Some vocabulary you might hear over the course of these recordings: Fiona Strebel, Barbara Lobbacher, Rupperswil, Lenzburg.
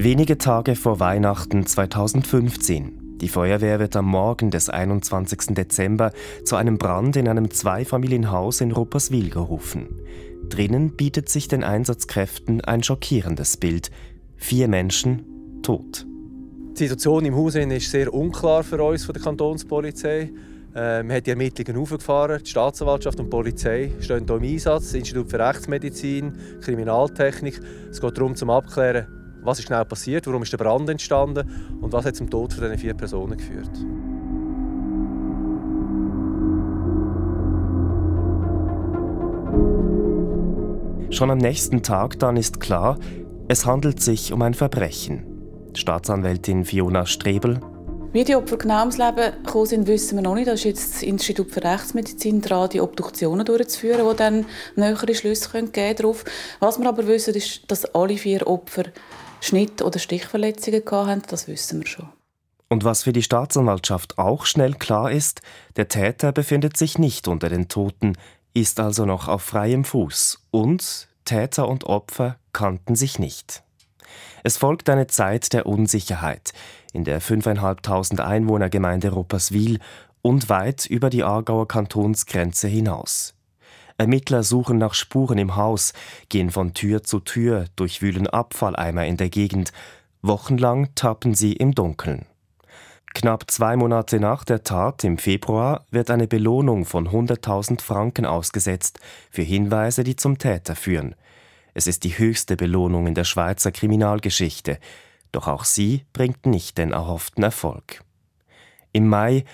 Wenige Tage vor Weihnachten 2015. Die Feuerwehr wird am Morgen des 21. Dezember zu einem Brand in einem Zweifamilienhaus in Rupperswil gerufen. Drinnen bietet sich den Einsatzkräften ein schockierendes Bild. 4 Menschen tot. Die Situation im Haus ist sehr unklar für uns von der Kantonspolizei. Man hat die Ermittlungen aufgefahren. Die Staatsanwaltschaft und die Polizei stehen hier im Einsatz. Das Institut für Rechtsmedizin, Kriminaltechnik. Es geht darum, zum Abklären, was ist genau passiert, warum ist der Brand entstanden und was hat zum Tod von diesen 4 Personen geführt. Schon am nächsten Tag dann ist klar, es handelt sich um ein Verbrechen. Staatsanwältin Fiona Strebel. Wie die Opfer genau ums Leben gekommen sind, wissen wir noch nicht. Da ist jetzt das Institut für Rechtsmedizin dran, die Obduktionen durchzuführen, die dann nähere Schlüsse geben können. Was wir aber wissen, ist, dass alle 4 Opfer Schnitt- oder Stichverletzungen hatten. Das wissen wir schon. Und was für die Staatsanwaltschaft auch schnell klar ist, der Täter befindet sich nicht unter den Toten, ist also noch auf freiem Fuß. Und Täter und Opfer kannten sich nicht. Es folgt eine Zeit der Unsicherheit in der 5.500 Einwohnergemeinde Rupperswil und weit über die Aargauer Kantonsgrenze hinaus. Ermittler suchen nach Spuren im Haus, gehen von Tür zu Tür, durchwühlen Abfalleimer in der Gegend. Wochenlang tappen sie im Dunkeln. Knapp 2 Monate nach der Tat im Februar wird eine Belohnung von 100.000 Franken ausgesetzt für Hinweise, die zum Täter führen. Es ist die höchste Belohnung in der Schweizer Kriminalgeschichte. Doch auch sie bringt nicht den erhofften Erfolg. Im Mai,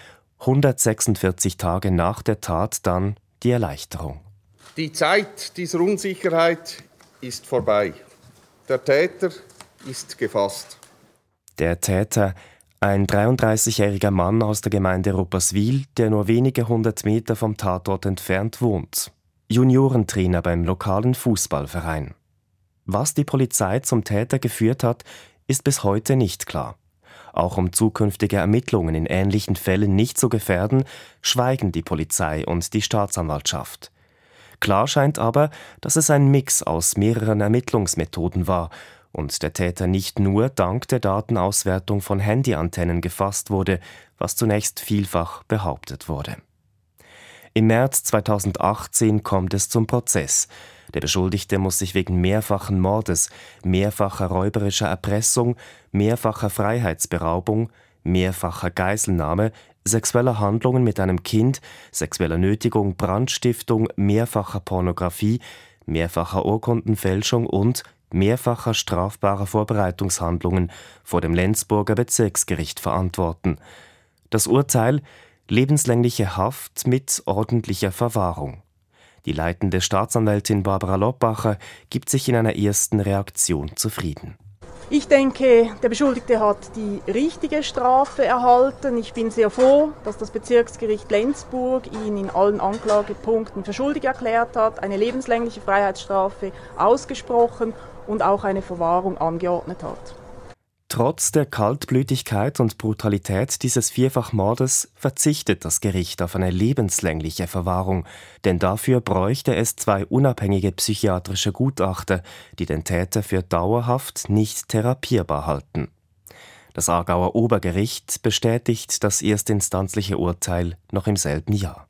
146 Tage nach der Tat, dann die Erleichterung. Die Zeit dieser Unsicherheit ist vorbei. Der Täter ist gefasst. Der Täter, ein 33-jähriger Mann aus der Gemeinde Rupperswil, der nur wenige 100 Meter vom Tatort entfernt wohnt. Juniorentrainer beim lokalen Fußballverein. Was die Polizei zum Täter geführt hat, ist bis heute nicht klar. Auch um zukünftige Ermittlungen in ähnlichen Fällen nicht zu gefährden, schweigen die Polizei und die Staatsanwaltschaft. Klar scheint aber, dass es ein Mix aus mehreren Ermittlungsmethoden war und der Täter nicht nur dank der Datenauswertung von Handyantennen gefasst wurde, was zunächst vielfach behauptet wurde. Im März 2018 kommt es zum Prozess. Der Beschuldigte muss sich wegen mehrfachen Mordes, mehrfacher räuberischer Erpressung, mehrfacher Freiheitsberaubung, mehrfacher Geiselnahme, sexueller Handlungen mit einem Kind, sexueller Nötigung, Brandstiftung, mehrfacher Pornografie, mehrfacher Urkundenfälschung und mehrfacher strafbarer Vorbereitungshandlungen vor dem Lenzburger Bezirksgericht verantworten. Das Urteil: lebenslängliche Haft mit ordentlicher Verwahrung. Die leitende Staatsanwältin Barbara Lobbacher gibt sich in einer ersten Reaktion zufrieden. Ich denke, der Beschuldigte hat die richtige Strafe erhalten. Ich bin sehr froh, dass das Bezirksgericht Lenzburg ihn in allen Anklagepunkten für schuldig erklärt hat, eine lebenslängliche Freiheitsstrafe ausgesprochen und auch eine Verwahrung angeordnet hat. Trotz der Kaltblütigkeit und Brutalität dieses Vierfachmordes verzichtet das Gericht auf eine lebenslängliche Verwahrung, denn dafür bräuchte es 2 unabhängige psychiatrische Gutachter, die den Täter für dauerhaft nicht therapierbar halten. Das Aargauer Obergericht bestätigt das erstinstanzliche Urteil noch im selben Jahr.